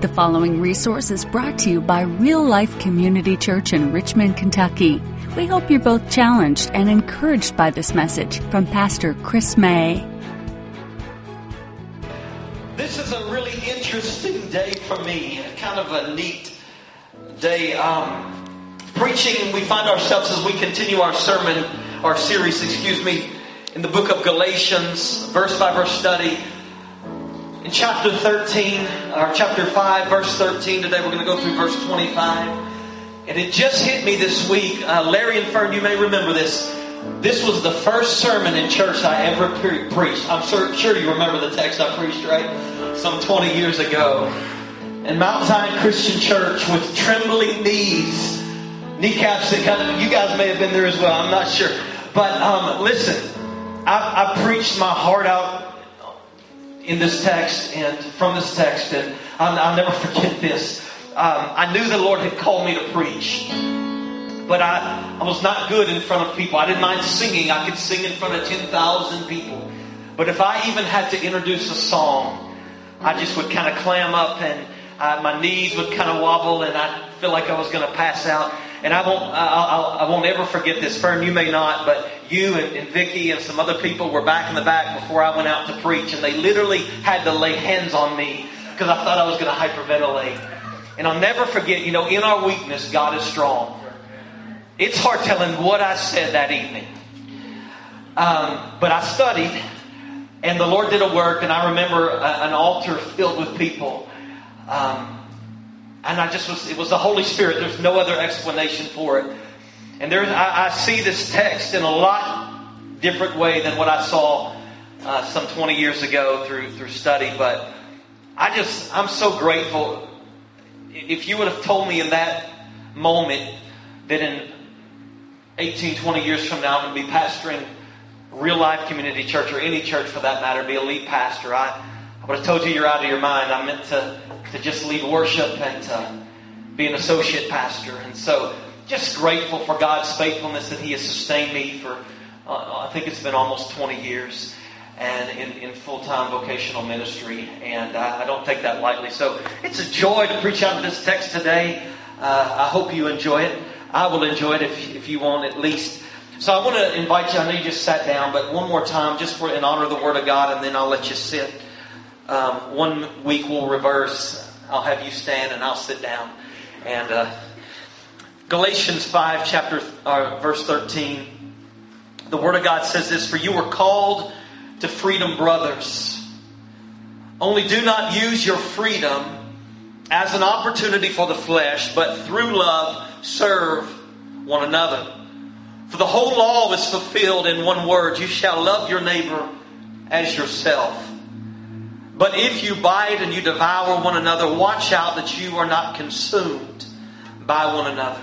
The following resource is brought to you by Real Life Community Church in Richmond, Kentucky. We hope you're both challenged and encouraged by this message from Pastor Chris May. This is a really interesting day for me, kind of a neat day. Preaching, we find ourselves as we continue our series, in the book of Galatians, verse by verse study. In chapter 13, or chapter 5, verse 13, today we're going to go through verse 25. And it just hit me this week. Larry and Fern, you may remember this. This was the first sermon in church I ever preached. I'm sure you remember the text I preached, right? Some 20 years ago. And Mount Zion Christian Church, with trembling knees, kneecaps that kind of, you guys may have been there as well, I'm not sure. But listen, I preached my heart out in this text and from this text, and I'll never forget this. I knew the Lord had called me to preach, but I was not good in front of people. I didn't mind singing. I could sing in front of 10,000 people. But if I even had to introduce a song, I just would kind of clam up, and my knees would kind of wobble, and I'd feel like I was going to pass out. And I won't ever forget this. Fern, you may not, but you and Vicky and some other people were back in the back before I went out to preach. And they literally had to lay hands on me because I thought I was going to hyperventilate. And I'll never forget, you know, in our weakness, God is strong. It's hard telling what I said that evening. But I studied, and the Lord did a work. And I remember an altar filled with people. And I just was, it was the Holy Spirit. There's no other explanation for it. And I see this text in a lot different way than what I saw some 20 years ago through study. But I'm so grateful. If you would have told me in that moment that in 18, 20 years from now, I'm going to be pastoring Real Life Community Church, or any church for that matter, be a lead pastor, I would have told you you're out of your mind. I meant to just lead worship and to be an associate pastor. And so just grateful for God's faithfulness that He has sustained me for, I think it's been almost 20 years and in full-time vocational ministry. And I don't take that lightly. So it's a joy to preach out of this text today. I hope you enjoy it. I will enjoy it if you want, at least. So I want to invite you, I know you just sat down, but one more time just in honor of the Word of God, and then I'll let you sit. One week we'll reverse. I'll have you stand and I'll sit down. And Galatians 5, verse 13. The Word of God says this: "For you were called to freedom, brothers. Only do not use your freedom as an opportunity for the flesh, but through love serve one another. For the whole law is fulfilled in one word: you shall love your neighbor as yourself. But if you bite and you devour one another, watch out that you are not consumed by one another.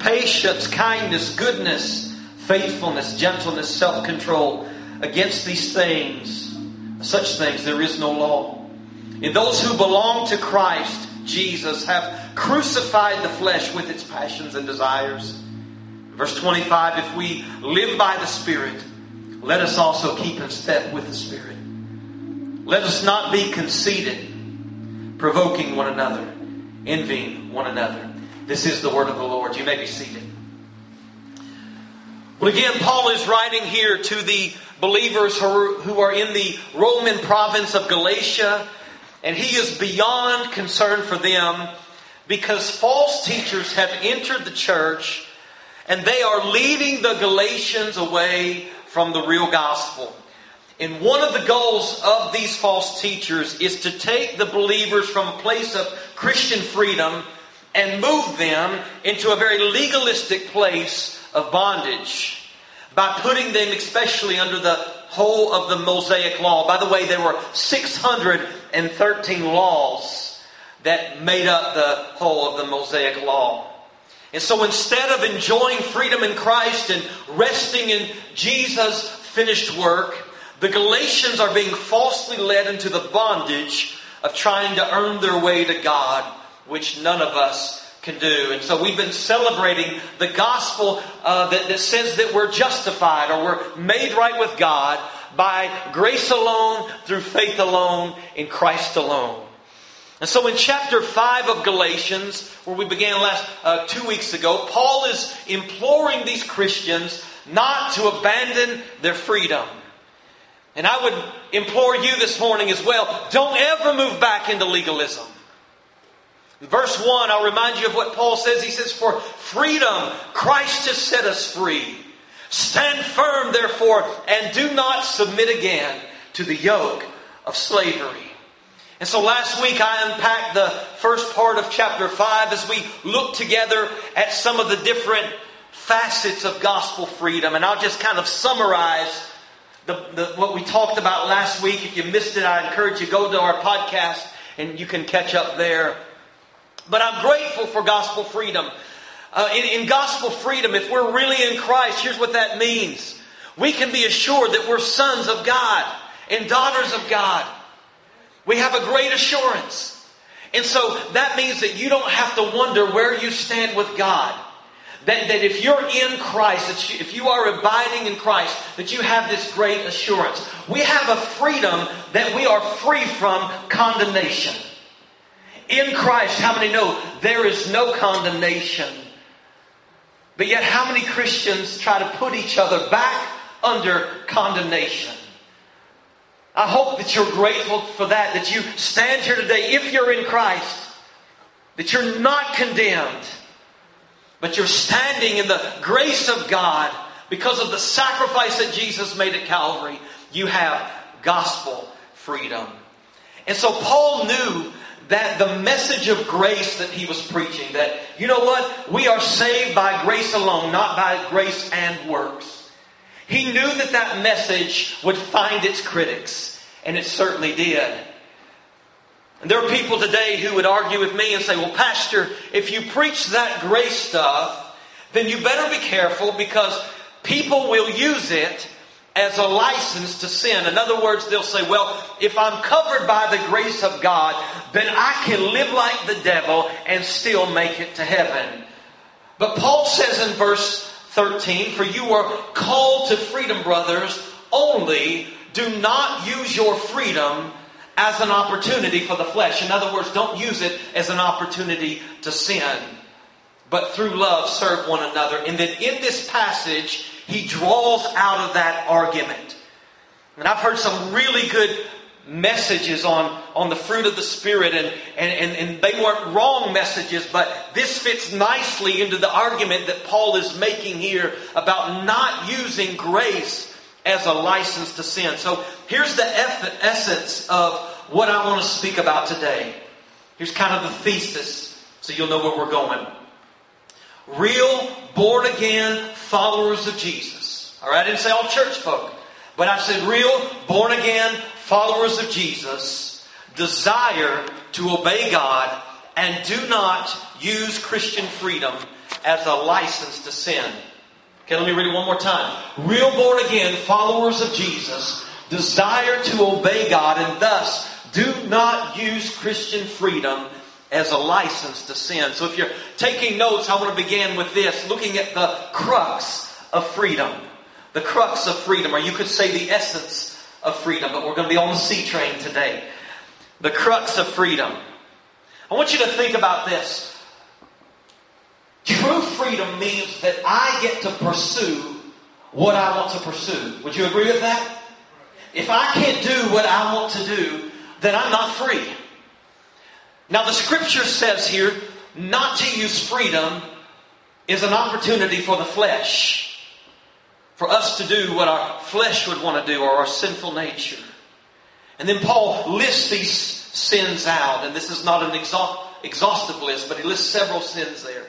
patience, kindness, goodness, faithfulness, gentleness, self-control. Against these things, such things, there is no law. And those who belong to Christ Jesus have crucified the flesh with its passions and desires." Verse 25, "If we live by the Spirit, let us also keep in step with the Spirit. Let us not be conceited, provoking one another, envying one another." This is the word of the Lord. You may be seated. Well, again, Paul is writing here to the believers who are in the Roman province of Galatia, and he is beyond concern for them because false teachers have entered the church and they are leading the Galatians away from the real gospel. And one of the goals of these false teachers is to take the believers from a place of Christian freedom and move them into a very legalistic place of bondage by putting them especially under the whole of the Mosaic Law. By the way, there were 613 laws that made up the whole of the Mosaic Law. And so instead of enjoying freedom in Christ and resting in Jesus' finished work, the Galatians are being falsely led into the bondage of trying to earn their way to God, which none of us can do. And so we've been celebrating the gospel that says that we're justified or we're made right with God by grace alone, through faith alone, in Christ alone. And so in chapter 5 of Galatians, where we began last 2 weeks ago, Paul is imploring these Christians not to abandon their freedom. And I would implore you this morning as well, don't ever move back into legalism. In verse 1, I'll remind you of what Paul says. He says, "For freedom, Christ has set us free. Stand firm, therefore, and do not submit again to the yoke of slavery." And so last week I unpacked the first part of chapter 5 as we looked together at some of the different facets of gospel freedom. And I'll just kind of summarize what we talked about last week. If you missed it, I encourage you to go to our podcast and you can catch up there. But I'm grateful for gospel freedom. In gospel freedom, if we're really in Christ, here's what that means. We can be assured that we're sons of God and daughters of God. We have a great assurance. And so that means that you don't have to wonder where you stand with God. That if you're in Christ, if you are abiding in Christ, that you have this great assurance. We have a freedom that we are free from condemnation. In Christ, how many know there is no condemnation? But yet how many Christians try to put each other back under condemnation? I hope that you're grateful for that, that you stand here today, if you're in Christ, that you're not condemned, but you're standing in the grace of God because of the sacrifice that Jesus made at Calvary. You have gospel freedom. And so Paul knew that the message of grace that he was preaching, that, you know what, we are saved by grace alone, not by grace and works. He knew that message would find its critics, and it certainly did. And there are people today who would argue with me and say, well, Pastor, if you preach that grace stuff, then you better be careful because people will use it as a license to sin. In other words, they'll say, well, if I'm covered by the grace of God, then I can live like the devil and still make it to heaven. But Paul says in verse 13, "For you are called to freedom, brothers, only do not use your freedom as an opportunity for the flesh." In other words, don't use it as an opportunity to sin, but through love serve one another. And then in this passage, he draws out of that argument. And I've heard some really good messages on the fruit of the Spirit, and they weren't wrong messages, but this fits nicely into the argument that Paul is making here about not using grace as a license to sin. So here's the essence of what I want to speak about today. Here's kind of the thesis, so you'll know where we're going. Real born-again followers of Jesus. All right, I didn't say all church folk, but I said real born-again followers of Jesus desire to obey God and do not use Christian freedom as a license to sin. Okay, let me read it one more time. Real born-again followers of Jesus desire to obey God and thus do not use Christian freedom as a license to sin. So if you're taking notes, I want to begin with this, looking at the crux of freedom. The crux of freedom, or you could say the essence of freedom, but we're going to be on the C train today. The crux of freedom. I want you to think about this. True freedom means that I get to pursue what I want to pursue. Would you agree with that? If I can't do what I want to do, then I'm not free. Now the scripture says here, not to use freedom is an opportunity for the flesh, for us to do what our flesh would want to do, or our sinful nature. And then Paul lists these sins out, and this is not an exhaustive list, but he lists several sins there.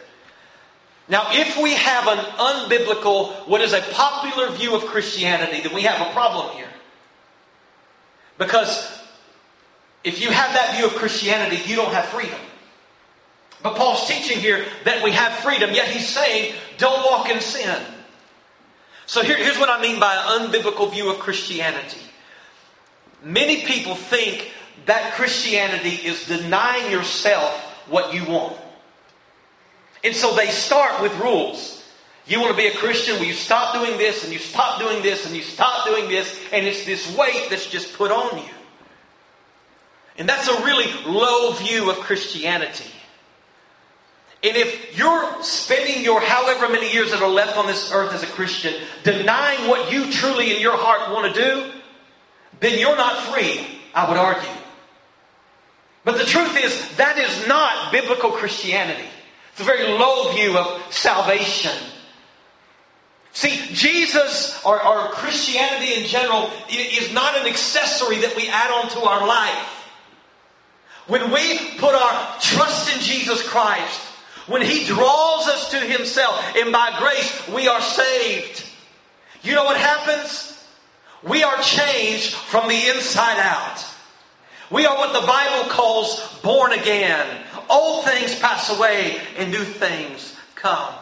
Now, if we have an unbiblical, what is a popular view of Christianity, then we have a problem here. Because if you have that view of Christianity, you don't have freedom. But Paul's teaching here that we have freedom, yet he's saying, don't walk in sin. So here's what I mean by an unbiblical view of Christianity. Many people think that Christianity is denying yourself what you want. And so they start with rules. You want to be a Christian? Well, you stop doing this, and you stop doing this, and you stop doing this, and it's this weight that's just put on you. And that's a really low view of Christianity. And if you're spending your however many years that are left on this earth as a Christian denying what you truly in your heart want to do, then you're not free, I would argue. But the truth is, that is not biblical Christianity. It's a very low view of salvation. See, Jesus or Christianity in general is not an accessory that we add on to our life. When we put our trust in Jesus Christ, when He draws us to Himself, and by grace we are saved, you know what happens? We are changed from the inside out. We are what the Bible calls born again. Old things pass away and new things come.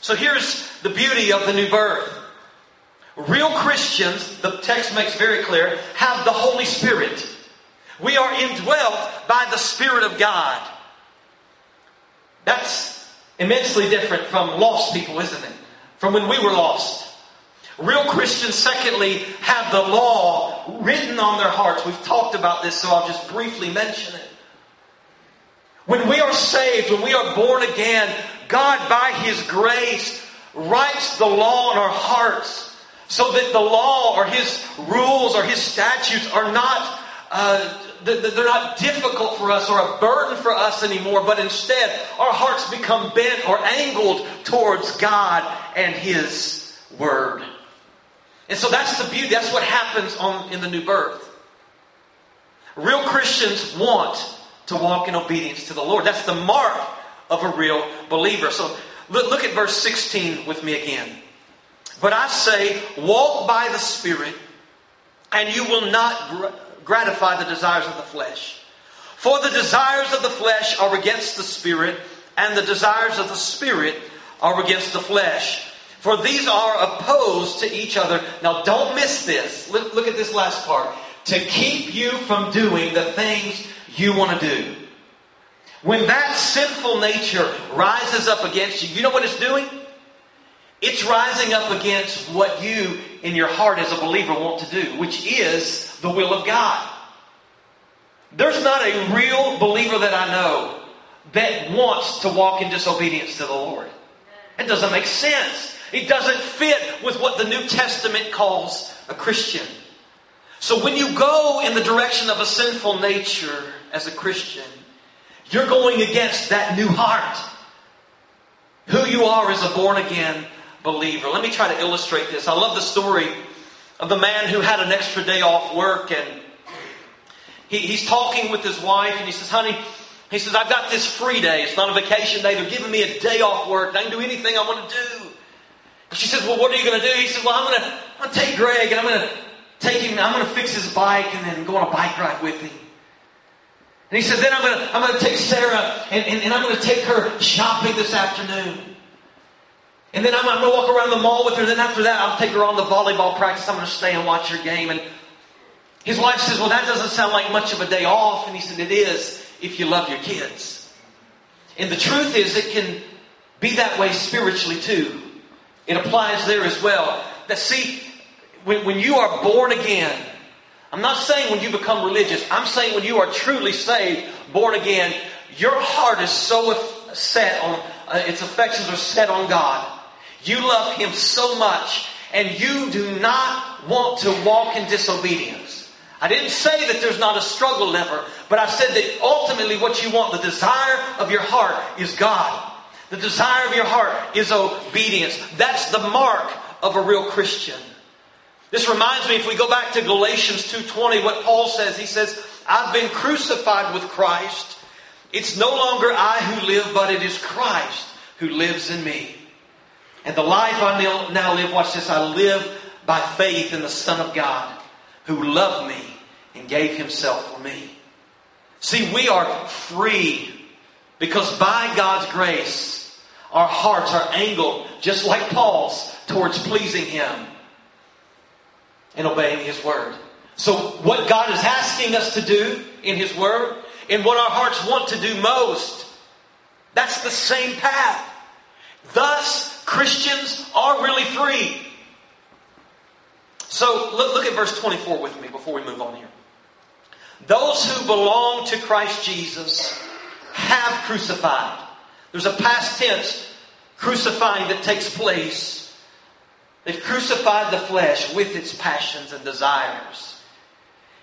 So here's the beauty of the new birth. Real Christians, the text makes very clear, have the Holy Spirit. We are indwelt by the Spirit of God. That's immensely different from lost people, isn't it? From when we were lost. Real Christians, secondly, have the law written on their hearts. We've talked about this, so I'll just briefly mention it. When we are saved, when we are born again, God, by His grace, writes the law on our hearts so that the law or His rules or His statutes are not, they're not difficult for us or a burden for us anymore, but instead our hearts become bent or angled towards God and His Word. And so that's the beauty. That's what happens in the new birth. Real Christians want to walk in obedience to the Lord. That's the mark of a real believer. So look at verse 16 with me again. But I say, walk by the Spirit, and you will not gratify the desires of the flesh. For the desires of the flesh are against the Spirit, and the desires of the Spirit are against the flesh. For these are opposed to each other. Now don't miss this. Look at this last part. To keep you from doing the things you want to do. When that sinful nature rises up against you, you know what it's doing? It's rising up against what you in your heart as a believer want to do, which is the will of God. There's not a real believer that I know that wants to walk in disobedience to the Lord. It doesn't make sense. It doesn't fit with what the New Testament calls a Christian. So when you go in the direction of a sinful nature as a Christian, you're going against that new heart, who you are as a born-again believer. Let me try to illustrate this. I love the story of the man who had an extra day off work, and he's talking with his wife, and he says, honey, he says, I've got this free day. It's not a vacation day. They're giving me a day off work. I can do anything I want to do. She says, well, what are you going to do? He says, well, I'm going to take Greg, and I'm going to take him. I'm going to fix his bike and then go on a bike ride with him. And he says, then I'm going to take Sarah and I'm going to take her shopping this afternoon. And then I'm going to walk around the mall with her. Then after that, I'll take her on the volleyball practice. I'm going to stay and watch her game. And his wife says, well, that doesn't sound like much of a day off. And he said, it is if you love your kids. And the truth is, it can be that way spiritually too. It applies there as well. That see, when you are born again, I'm not saying when you become religious. I'm saying when you are truly saved, born again, your heart is so set on, its affections are set on God. You love Him so much, and you do not want to walk in disobedience. I didn't say that there's not a struggle ever, but I said that ultimately what you want, the desire of your heart is God. The desire of your heart is obedience. That's the mark of a real Christian. This reminds me, if we go back to Galatians 2:20, what Paul says, he says, I've been crucified with Christ. It's no longer I who live, but it is Christ who lives in me. And the life I now live, watch this, I live by faith in the Son of God who loved me and gave himself for me. See, we are free because by God's grace, our hearts are angled, just like Paul's, towards pleasing him and obeying his word. So what God is asking us to do in his word and what our hearts want to do most, that's the same path. Thus, Christians are really free. So look at verse 24 with me before we move on here. Those who belong to Christ Jesus have crucified. There's a past tense crucifying that takes place. They've crucified the flesh with its passions and desires.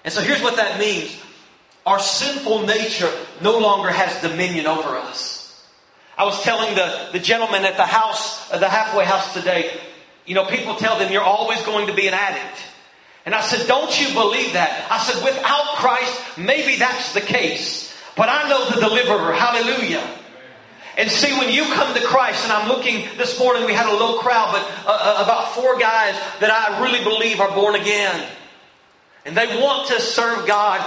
And so here's what that means. Our sinful nature no longer has dominion over us. I was telling the gentleman at the house, the halfway house today, you know, people tell them you're always going to be an addict. And I said, don't you believe that? I said, without Christ, maybe that's the case. But I know the deliverer. Hallelujah. And see, when you come to Christ, and I'm looking this morning, we had a low crowd, but about four guys that I really believe are born again. And they want to serve God.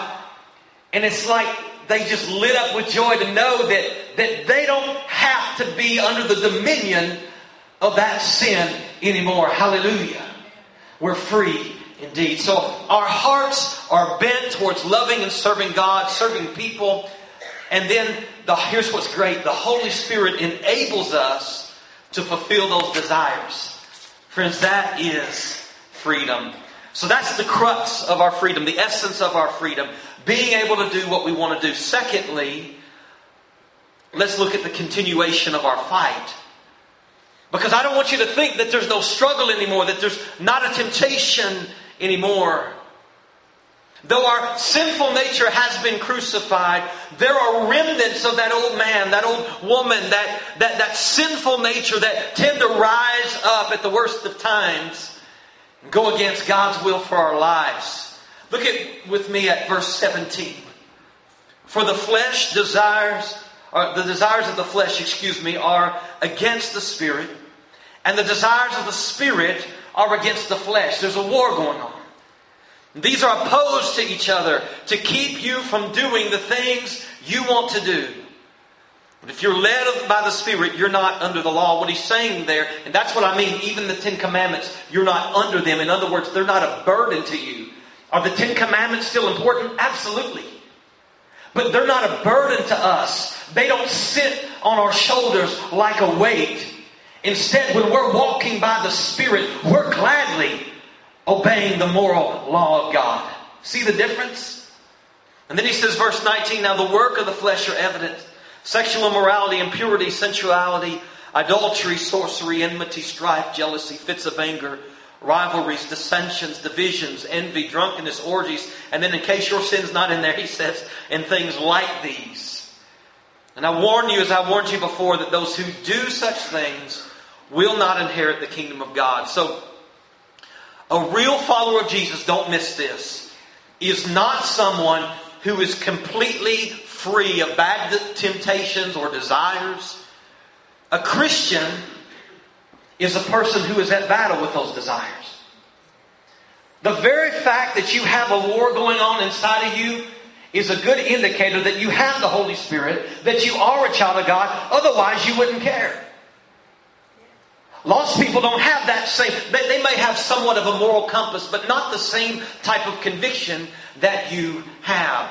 And it's like they just lit up with joy to know that they don't have to be under the dominion of that sin anymore. Hallelujah. We're free indeed. So our hearts are bent towards loving and serving God, serving people. And then here's what's great. The Holy Spirit enables us to fulfill those desires. Friends, that is freedom. So that's the crux of our freedom, the essence of our freedom. Being able to do what we want to do. Secondly, let's look at the continuation of our fight. Because I don't want you to think that there's no struggle anymore, that there's not a temptation anymore. Though our sinful nature has been crucified, there are remnants of that old man, that old woman, that sinful nature that tend to rise up at the worst of times and go against God's will for our lives. Look with me at verse 17. For the flesh desires... The desires of the flesh, are against the spirit. And the desires of the spirit are against the flesh. There's a war going on. These are opposed to each other to keep you from doing the things you want to do. But if you're led by the Spirit, you're not under the law. What he's saying there, and that's what I mean, even the Ten Commandments, you're not under them. In other words, they're not a burden to you. Are the Ten Commandments still important? Absolutely. But they're not a burden to us. They don't sit on our shoulders like a weight. Instead, when we're walking by the Spirit, we're gladly obeying the moral law of God. See the difference? And then he says, verse 19, now the work of the flesh are evident. Sexual immorality, impurity, sensuality, adultery, sorcery, enmity, strife, jealousy, fits of anger, rivalries, dissensions, divisions, envy, drunkenness, orgies. And then in case your sin's not in there, he says, and things like these. And I warn you, as I warned you before, that those who do such things will not inherit the kingdom of God. So a real follower of Jesus, don't miss this, is not someone who is completely free of bad temptations or desires. A Christian is a person who is at battle with those desires. The very fact that you have a war going on inside of you is a good indicator that you have the Holy Spirit, that you are a child of God, otherwise you wouldn't care. Lost people don't have that same, they may have somewhat of a moral compass, but not the same type of conviction that you have.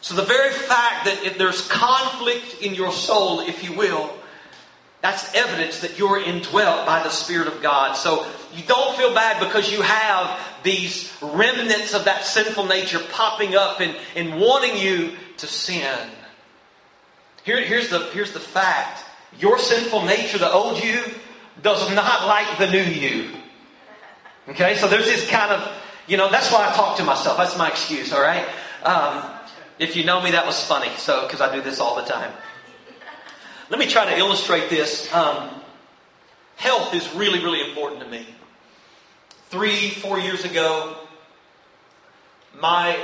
So the very fact that if there's conflict in your soul, if you will, that's evidence that you're indwelt by the Spirit of God. So you don't feel bad because you have these remnants of that sinful nature popping up and wanting you to sin. Here's the fact. Your sinful nature, the old you, does not like the new you. Okay, so there's this kind of, You know, that's why I talk to myself. That's my excuse, all right? If you know me, that was funny, so because I do this all the time. Let me try to illustrate this. Health is really, really important to me. 3-4 years ago, my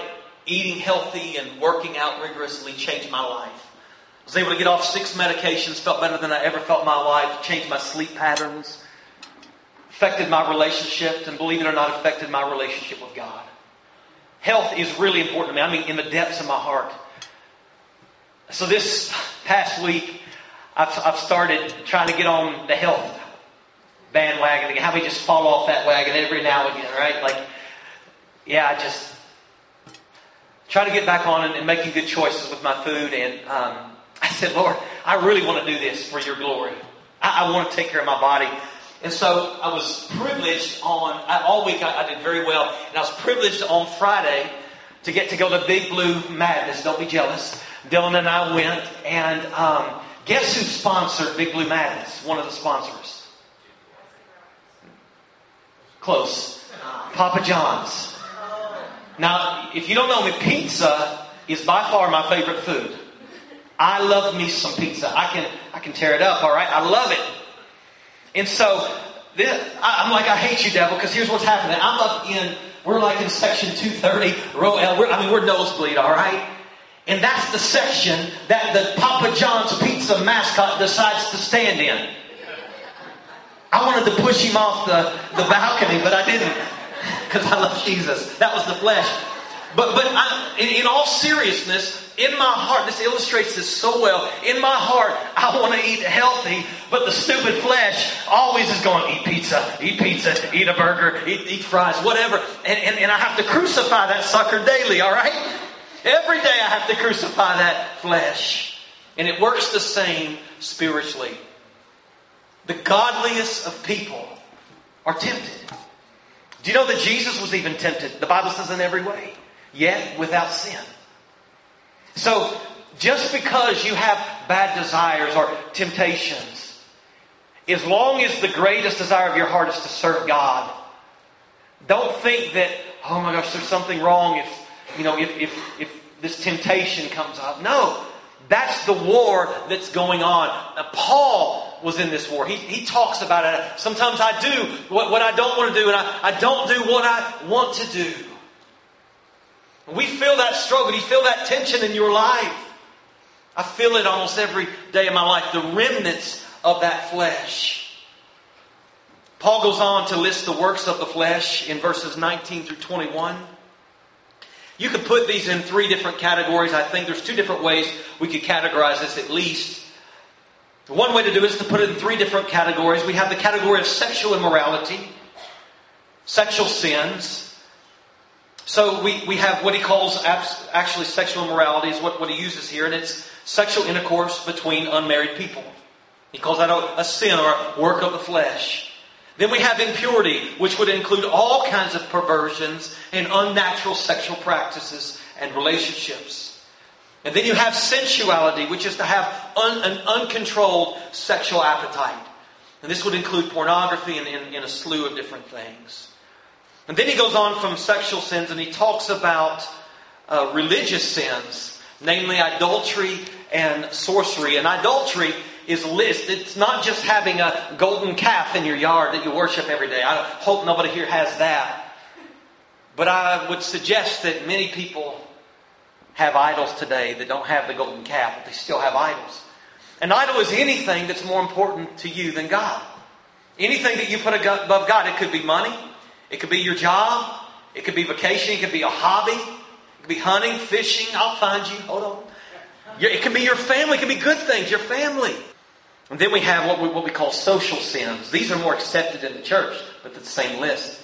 eating healthy and working out rigorously changed my life. I was able to get off 6 medications, felt better than I ever felt in my life, changed my sleep patterns, affected my relationship, and believe it or not, affected my relationship with God. Health is really important to me. I mean, in the depths of my heart. So this past week, I've started trying to get on the health bandwagon again. How we just fall off that wagon every now and again, right? Like, yeah, I just try to get back on and making good choices with my food. And I said, Lord, I really want to do this for your glory. I want to take care of my body. And so I was privileged all week I did very well. And I was privileged on Friday to get to go to Big Blue Madness. Don't be jealous. Dylan and I went, and guess who sponsored Big Blue Madness? One of the sponsors. Close. Papa John's. Now, if you don't know me, pizza is by far my favorite food. I love me some pizza. I can tear it up, all right? I love it. And so, I'm like, I hate you, devil, because here's what's happening. We're like in section 230, row L. We're nosebleed, all right? And that's the section that the Papa John's pizza mascot decides to stand in. I wanted to push him off the balcony, but I didn't. Because I love Jesus. That was the flesh. But in all seriousness, in my heart, this illustrates this so well. In my heart, I want to eat healthy, but the stupid flesh always is going, eat pizza, eat a burger, eat fries, whatever. And I have to crucify that sucker daily, all right? Every day I have to crucify that flesh. And it works the same spiritually. The godliest of people are tempted. Do you know that Jesus was even tempted? The Bible says in every way, yet without sin. So just because you have bad desires or temptations, as long as the greatest desire of your heart is to serve God, don't think that, oh my gosh, there's something wrong if this temptation comes up. No, that's the war that's going on. Now, Paul was in this war. He talks about it. Sometimes I do what I don't want to do, and I don't do what I want to do. We feel that struggle. You feel that tension in your life. I feel it almost every day of my life. The remnants of that flesh. Paul goes on to list the works of the flesh in verses 19 through 21. You could put these in 3 different categories. I think there's 2 different ways we could categorize this at least. One way to do it is to put it in 3 different categories. We have the category of sexual immorality, sexual sins. So we have what he calls actually sexual immorality is what he uses here. And it's sexual intercourse between unmarried people. He calls that a sin or a work of the flesh. Then we have impurity, which would include all kinds of perversions and unnatural sexual practices and relationships. And then you have sensuality, which is to have an uncontrolled sexual appetite. And this would include pornography and a slew of different things. And then he goes on from sexual sins and he talks about religious sins, namely idolatry and sorcery. And idolatry is list. It's not just having a golden calf in your yard that you worship every day. I hope nobody here has that. But I would suggest that many people have idols today that don't have the golden calf, but they still have idols. An idol is anything that's more important to you than God. Anything that you put above God. It could be money. It could be your job. It could be vacation. It could be a hobby. It could be hunting, fishing. I'll find you. Hold on. It could be your family. It could be good things. Your family. And then we have what we call social sins. These are more accepted in the church, but it's the same list.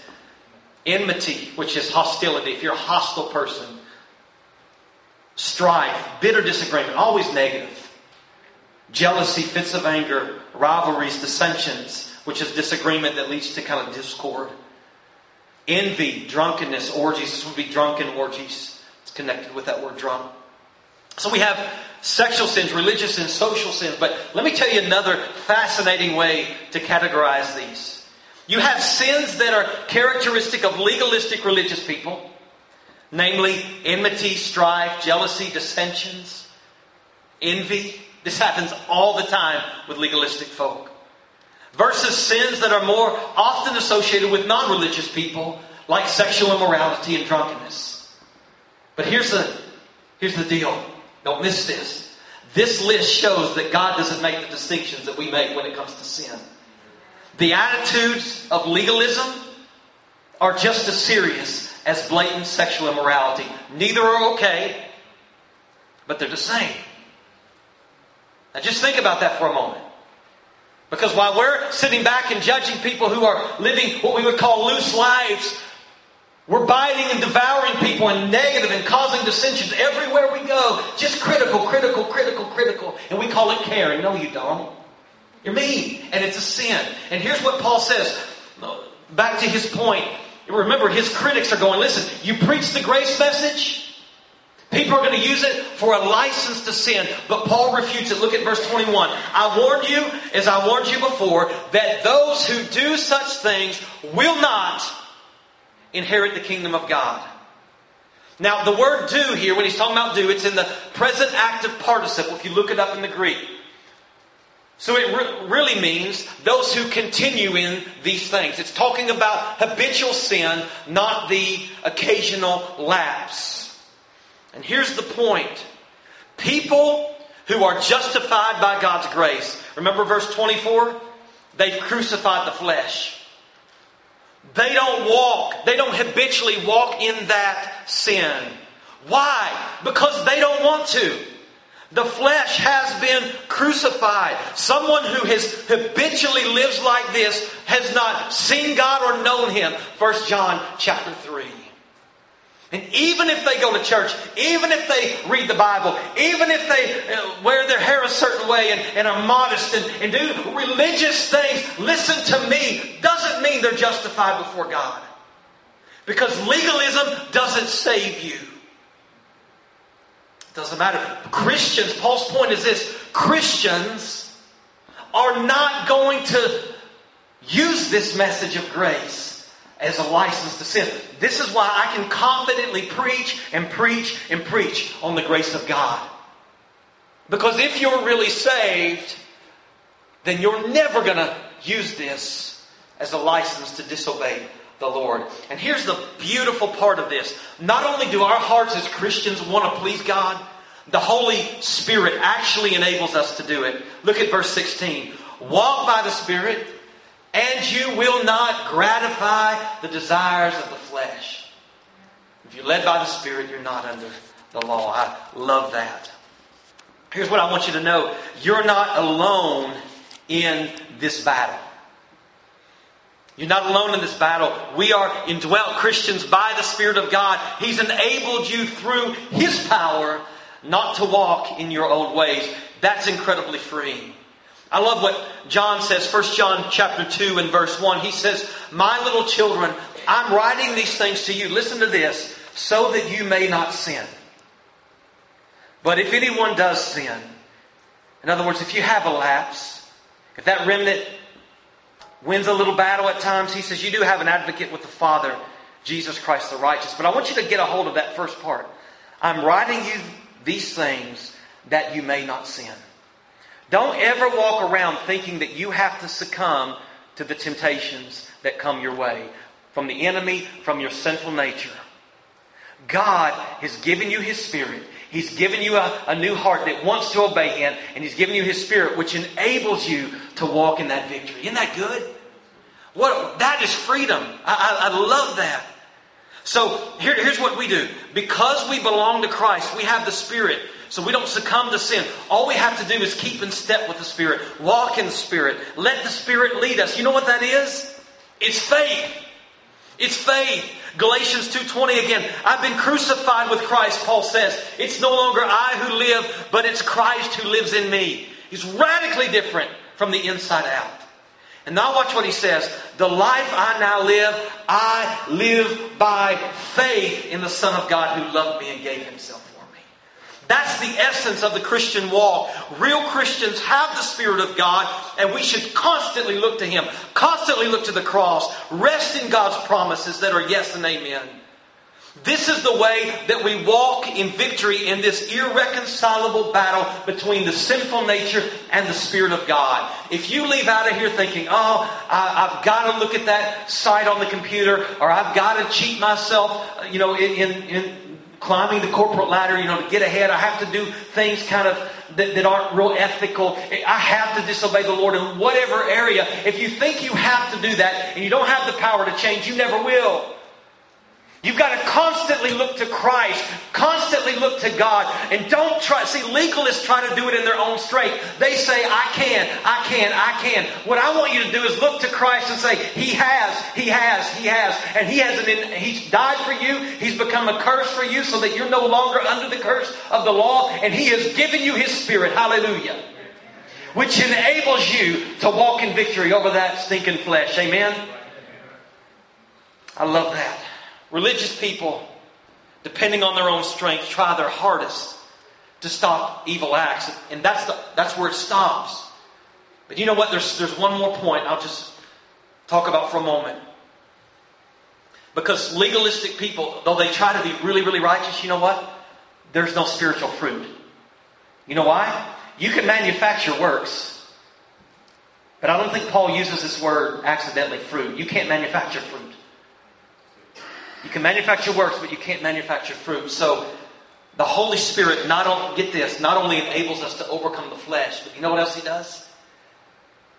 Enmity, which is hostility. If you're a hostile person. Strife, bitter disagreement, always negative. Jealousy, fits of anger, rivalries, dissensions, which is disagreement that leads to kind of discord. Envy, drunkenness, orgies. This would be drunken orgies. It's connected with that word drunk. So we have sexual sins, religious sins, social sins. But let me tell you another fascinating way to categorize these. You have sins that are characteristic of legalistic religious people, namely enmity, strife, jealousy, dissensions, envy. This happens all the time with legalistic folk. Versus sins that are more often associated with non-religious people, like sexual immorality and drunkenness. But here's the deal. Don't miss this. This list shows that God doesn't make the distinctions that we make when it comes to sin. The attitudes of legalism are just as serious as blatant sexual immorality. Neither are okay, but they're the same. Now just think about that for a moment. Because while we're sitting back and judging people who are living what we would call loose lives, we're biting and devouring people and negative and causing dissensions everywhere we go. Just critical, critical, critical, critical. And we call it caring. No, you don't. You're mean. And it's a sin. And here's what Paul says. Back to his point. Remember, his critics are going, listen, you preach the grace message. People are going to use it for a license to sin. But Paul refutes it. Look at verse 21. I warn you, as I warned you before, that those who do such things will not inherit the kingdom of God. Now, the word do here, when he's talking about do, it's in the present active participle, if you look it up in the Greek. So it really means those who continue in these things. It's talking about habitual sin, not the occasional lapse. And here's the point. People who are justified by God's grace. Remember verse 24? They've crucified the flesh. They don't walk. They don't habitually walk in that sin. Why? Because they don't want to. The flesh has been crucified. Someone who has habitually lives like this has not seen God or known Him. 1 John chapter 3. And even if they go to church, even if they read the Bible, even if they wear their hair a certain way and are modest and do religious things, listen to me, doesn't mean they're justified before God. Because legalism doesn't save you. It doesn't matter. Christians, Paul's point is this, Christians are not going to use this message of grace as a license to sin. This is why I can confidently preach and preach and preach on the grace of God. Because if you're really saved, then you're never going to use this as a license to disobey the Lord. And here's the beautiful part of this. Not only do our hearts as Christians want to please God, the Holy Spirit actually enables us to do it. Look at verse 16. Walk by the Spirit, and you will not gratify the desires of the flesh. If you're led by the Spirit, you're not under the law. I love that. Here's what I want you to know. You're not alone in this battle. You're not alone in this battle. We are indwelt Christians by the Spirit of God. He's enabled you through His power not to walk in your old ways. That's incredibly freeing. I love what John says, 1 John chapter 2 and verse 1. He says, my little children, I'm writing these things to you. Listen to this. So that you may not sin. But if anyone does sin, in other words, if you have a lapse, if that remnant wins a little battle at times, he says, you do have an advocate with the Father, Jesus Christ the righteous. But I want you to get a hold of that first part. I'm writing you these things that you may not sin. Don't ever walk around thinking that you have to succumb to the temptations that come your way from the enemy, from your sinful nature. God has given you His Spirit. He's given you a new heart that wants to obey Him. And He's given you His Spirit, which enables you to walk in that victory. Isn't that good? That is freedom. I love that. So here's what we do. Because we belong to Christ, we have the Spirit. So we don't succumb to sin. All we have to do is keep in step with the Spirit. Walk in the Spirit. Let the Spirit lead us. You know what that is? It's faith. It's faith. Galatians 2:20 again. I've been crucified with Christ, Paul says. It's no longer I who live, but it's Christ who lives in me. He's radically different from the inside out. And now watch what he says. The life I now live, I live by faith in the Son of God who loved me and gave Himself. That's the essence of the Christian walk. Real Christians have the Spirit of God. And we should constantly look to Him. Constantly look to the cross. Rest in God's promises that are yes and amen. This is the way that we walk in victory in this irreconcilable battle between the sinful nature and the Spirit of God. If you leave out of here thinking, oh, I've got to look at that site on the computer, or I've got to cheat myself, you know, in climbing the corporate ladder, you know, to get ahead, I have to do things kind of that aren't real ethical. I have to disobey the Lord in whatever area. If you think you have to do that and you don't have the power to change, you never will. You've got to constantly look to Christ, constantly look to God, and don't try. See, legalists try to do it in their own strength. They say, I can, I can, I can. What I want you to do is look to Christ and say, He has, He has, He has. And He has He's died for you. He's become a curse for you so that you're no longer under the curse of the law. And He has given you His Spirit. Hallelujah. Which enables you to walk in victory over that stinking flesh. Amen? I love that. Religious people, depending on their own strength, try their hardest to stop evil acts. And that's where it stops. But you know what? There's one more point I'll just talk about for a moment. Because legalistic people, though they try to be really, really righteous, you know what? There's no spiritual fruit. You know why? You can manufacture works. But I don't think Paul uses this word accidentally, fruit. You can't manufacture fruit. You can manufacture works, but you can't manufacture fruit. So the Holy Spirit, not only enables us to overcome the flesh, but you know what else He does?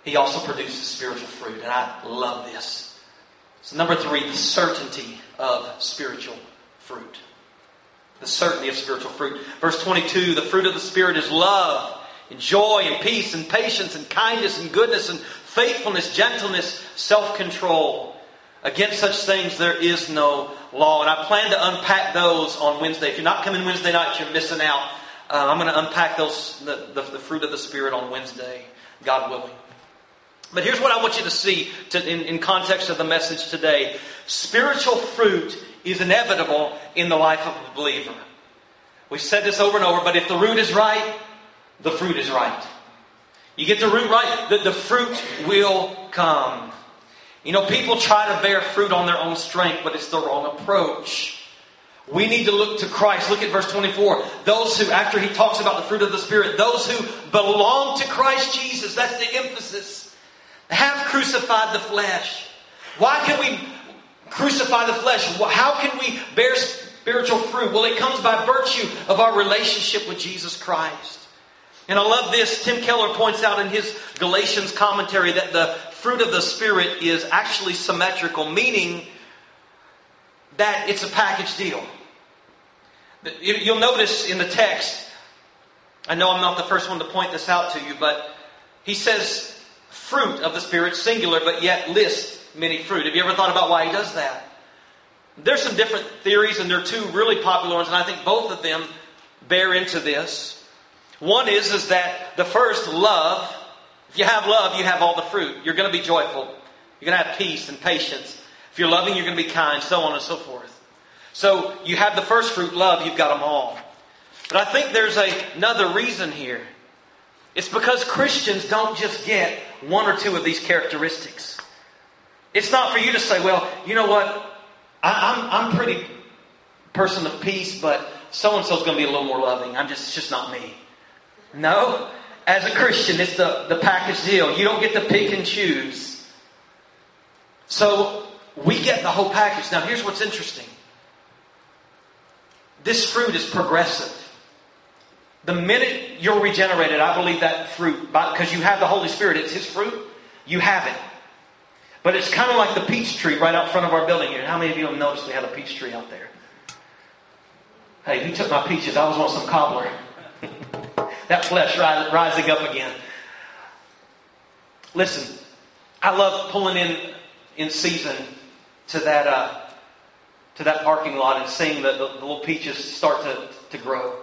He also produces spiritual fruit. And I love this. So number 3, the certainty of spiritual fruit. The certainty of spiritual fruit. Verse 22, the fruit of the Spirit is love and joy and peace and patience and kindness and goodness and faithfulness, gentleness, self-control. Against such things there is no law. And I plan to unpack those on Wednesday. If you're not coming Wednesday night, you're missing out. I'm going to unpack those, the fruit of the Spirit on Wednesday, God willing. But here's what I want you to see in context of the message today. Spiritual fruit is inevitable in the life of a believer. We've said this over and over, but if the root is right, the fruit is right. You get the root right, the fruit will come. You know, people try to bear fruit on their own strength, but it's the wrong approach. We need to look to Christ. Look at verse 24. Those who, after he talks about the fruit of the Spirit, those who belong to Christ Jesus, that's the emphasis, have crucified the flesh. Why can we crucify the flesh? How can we bear spiritual fruit? Well, it comes by virtue of our relationship with Jesus Christ. And I love this. Tim Keller points out in his Galatians commentary that the fruit of the Spirit is actually symmetrical, meaning that it's a package deal. You'll notice in the text, I know I'm not the first one to point this out to you, but he says fruit of the Spirit, singular, but yet lists many fruit. Have you ever thought about why he does that? There's some different theories, and there are two really popular ones, and I think both of them bear into this. One is that the first, love. If you have love, you have all the fruit. You're going to be joyful. You're going to have peace and patience. If you're loving, you're going to be kind, so on and so forth. So you have the first fruit, love, you've got them all. But I think there's another reason here. It's because Christians don't just get one or two of these characteristics. It's not for you to say, well, you know what? I'm pretty person of peace, but so-and-so's going to be a little more loving. It's just not me. No, as a Christian, it's the package deal. You don't get to pick and choose. So we get the whole package. Now, here's what's interesting. This fruit is progressive. The minute you're regenerated, I believe that fruit, because you have the Holy Spirit, it's His fruit, you have it. But it's kind of like the peach tree right out front of our building here. How many of you have noticed we have a peach tree out there? Hey, who took my peaches? I was on some cobbler. That flesh rising up again. Listen, I love pulling in season to that parking lot and seeing the little peaches start to grow.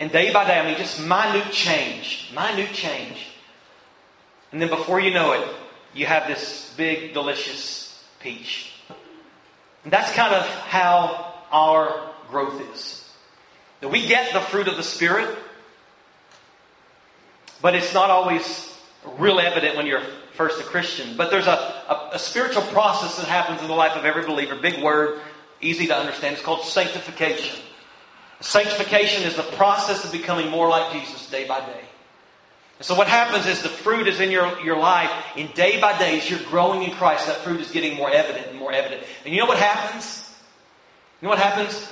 And day by day, I mean, just minute change. And then before you know it, you have this big, delicious peach. And that's kind of how our growth is. That we get the fruit of the Spirit, but it's not always real evident when you're first a Christian. But there's a spiritual process that happens in the life of every believer. Big word, easy to understand. It's called sanctification. Sanctification is the process of becoming more like Jesus day by day. And so what happens is the fruit is in your life. And day by day, as you're growing in Christ, that fruit is getting more evident and more evident. And you know what happens? You know what happens?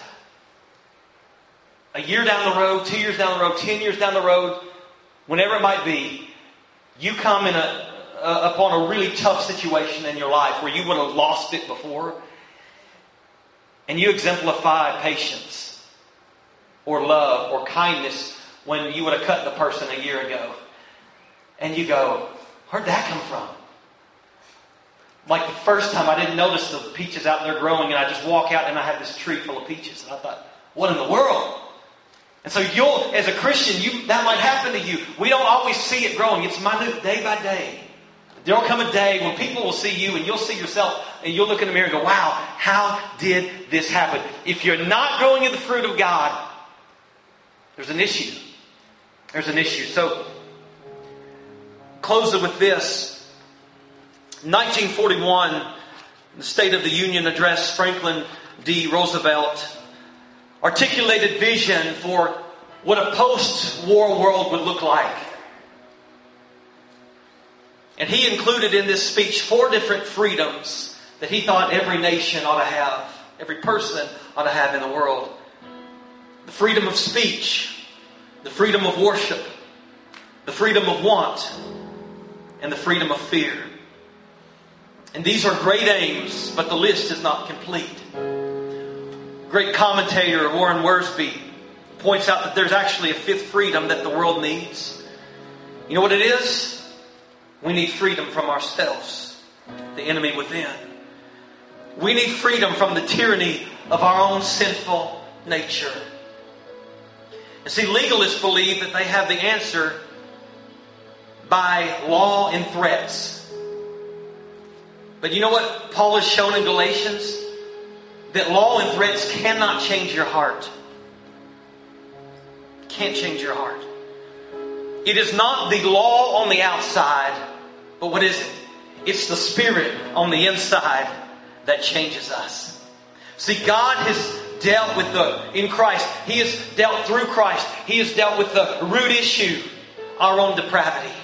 A year down the road, 2 years down the road, 10 years down the road, whenever it might be, you come in upon a really tough situation in your life where you would have lost it before. And you exemplify patience or love or kindness when you would have cut the person a year ago. And you go, where'd that come from? Like the first time I didn't notice the peaches out there growing, and I just walk out and I have this tree full of peaches. And I thought, what in the world? And so you'll, as a Christian, that might happen to you. We don't always see it growing. It's minute day by day. There will come a day when people will see you and you'll see yourself and you'll look in the mirror and go, wow, how did this happen? If you're not growing in the fruit of God, there's an issue. There's an issue. So, closing with this. 1941, the State of the Union Address, Franklin D. Roosevelt articulated vision for what a post-war world would look like. And he included in this speech 4 different freedoms that he thought every nation ought to have, every person ought to have in the world. The freedom of speech, the freedom of worship, the freedom of want, and the freedom of fear. And these are great aims, but the list is not complete. Great commentator Warren Wiersbe points out that there's actually a 5th freedom that the world needs. You know what it is? We need freedom from ourselves, the enemy within. We need freedom from the tyranny of our own sinful nature. And see, legalists believe that they have the answer by law and threats. But you know what Paul has shown in Galatians? That law and threats cannot change your heart. Can't change your heart. It is not the law on the outside, but what is it? It's the Spirit on the inside that changes us. See, God has dealt with in Christ. He has dealt through Christ. He has dealt with the root issue, our own depravity.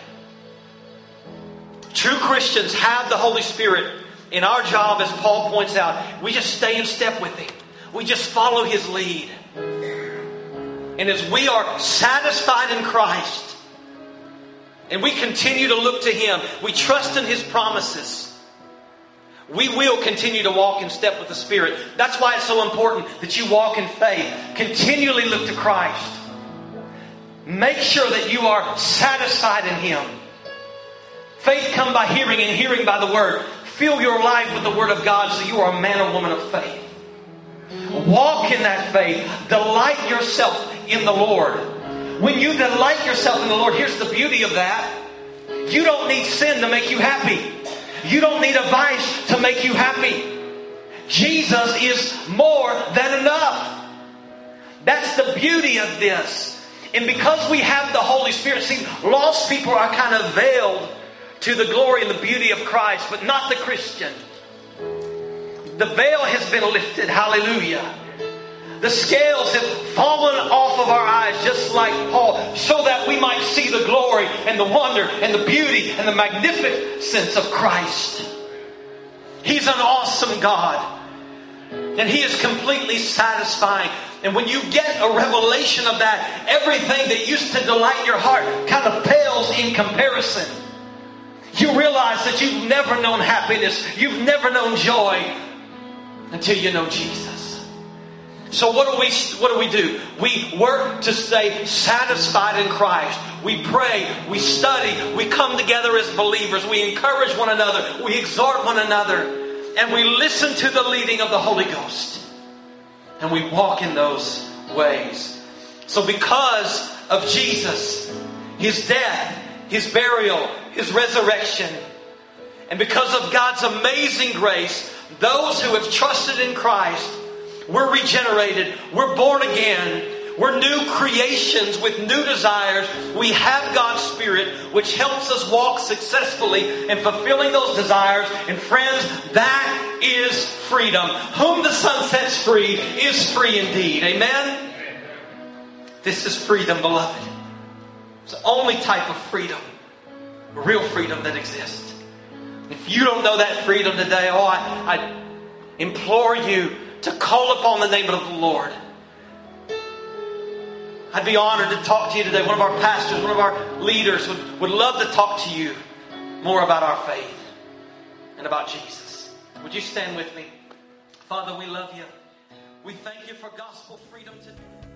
True Christians have the Holy Spirit. In our job, as Paul points out, we just stay in step with Him. We just follow His lead. And as we are satisfied in Christ, and we continue to look to Him, we trust in His promises, we will continue to walk in step with the Spirit. That's why it's so important that you walk in faith. Continually look to Christ. Make sure that you are satisfied in Him. Faith comes by hearing, and hearing by the Word. Fill your life with the Word of God so you are a man or woman of faith. Walk in that faith. Delight yourself in the Lord. When you delight yourself in the Lord, here's the beauty of that. You don't need sin to make you happy. You don't need a vice to make you happy. Jesus is more than enough. That's the beauty of this. And because we have the Holy Spirit, see, lost people are kind of veiled to the glory and the beauty of Christ, but not the Christian. The veil has been lifted. Hallelujah. The scales have fallen off of our eyes, just like Paul, so that we might see the glory and the wonder and the beauty and the magnificence of Christ. He's an awesome God, and He is completely satisfying. And when you get a revelation of that, everything that used to delight your heart kind of pales in comparison. You realize that you've never known happiness. You've never known joy until you know Jesus. So what do we do? We work to stay satisfied in Christ. We pray. We study. We come together as believers. We encourage one another. We exhort one another. And we listen to the leading of the Holy Ghost. And we walk in those ways. So because of Jesus, His death, His burial, His resurrection. And because of God's amazing grace, those who have trusted in Christ, we're regenerated, we're born again, We're new creations with new desires. We have God's Spirit, which helps us walk successfully in fulfilling those desires. And friends, that is freedom. Whom the Son sets free is free indeed. Amen? This is freedom, beloved. It's the only type of freedom, real freedom, that exists. If you don't know that freedom today, I implore you to call upon the name of the Lord. I'd be honored to talk to you today. One of our pastors, one of our leaders would love to talk to you more about our faith and about Jesus. Would you stand with me? Father, we love you. We thank you for gospel freedom today.